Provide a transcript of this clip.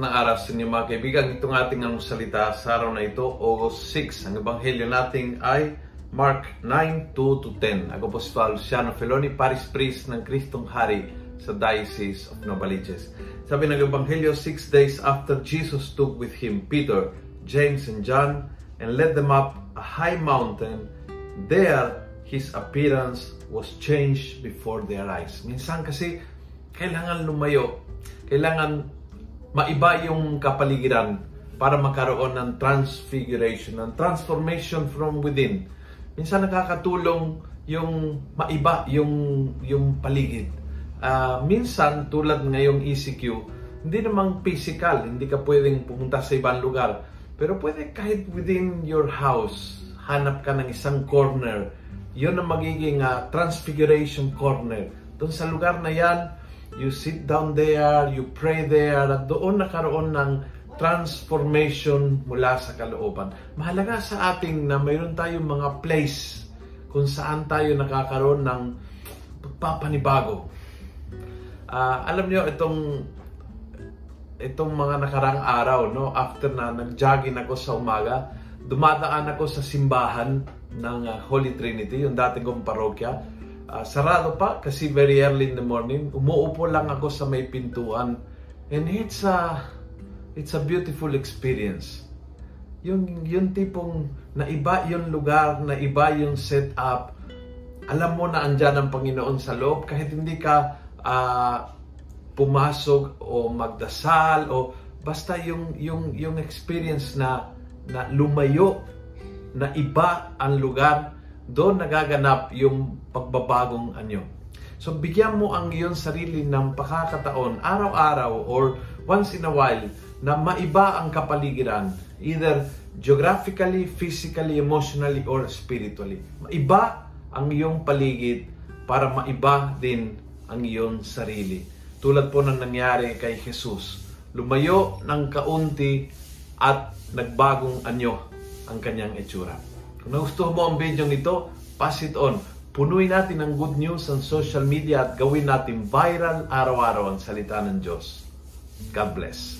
ng araw sa inyo mga kaibigan. Itong ating ang salita sa araw na ito, August 6. Ang ebanghelyo natin ay Mark 9:2-10. Ako po si Luciano Feloni, Parish Priest ng Kristong Hari sa Diocese of Novaliches. Sabi ng ebanghelyo, 6 days after Jesus took with him Peter, James, and John and led them up a high mountain. There, his appearance was changed before their eyes. Minsan kasi, kailangan lumayo. Kailangan maiba yung kapaligiran para magkaroon ng transfiguration, ng transformation from within. Minsan nakakatulong yung maiba yung paligid. Minsan, tulad ngayong ECQ, hindi namang physical, hindi ka pwedeng pumunta sa ibang lugar. Pero pwede kahit within your house, hanap ka ng isang corner. Yun ang magiging transfiguration corner. Doon sa lugar na yan, you sit down there, you pray there, at doon nakaroon ng transformation mula sa kalooban. Mahalaga sa ating na mayroon tayong mga place kung saan tayo nakakaroon ng pagpapanibago. Alam nyo, itong mga nakarang araw, no, after na nag-jogging ako sa umaga, dumadaan ako sa simbahan ng Holy Trinity, yung dati kong parokya. Sarado pa kasi very early in the morning. Umuupo lang ako sa may pintuan. And it's a beautiful experience. Yung tipong naiba yung lugar, naiba yung setup. Alam mo na andyan ang Panginoon sa loob. Kahit hindi ka pumasok o magdasal o basta yung experience na lumayo, na iba ang lugar, doon nagaganap yung pagbabagong anyo. So, bigyan mo ang iyong sarili ng pakakataon, araw-araw or once in a while, na maiba ang kapaligiran, either geographically, physically, emotionally, or spiritually. Maiba ang iyong paligid para maiba din ang iyong sarili. Tulad po ng nangyari kay Jesus. Lumayo ng kaunti at nagbagong anyo ang kanyang itsura. Kung nagustuhan mo ang video nito, pass it on. Punuin natin ang good news sa social media at gawin natin viral araw-araw ang salita ng Diyos. God bless.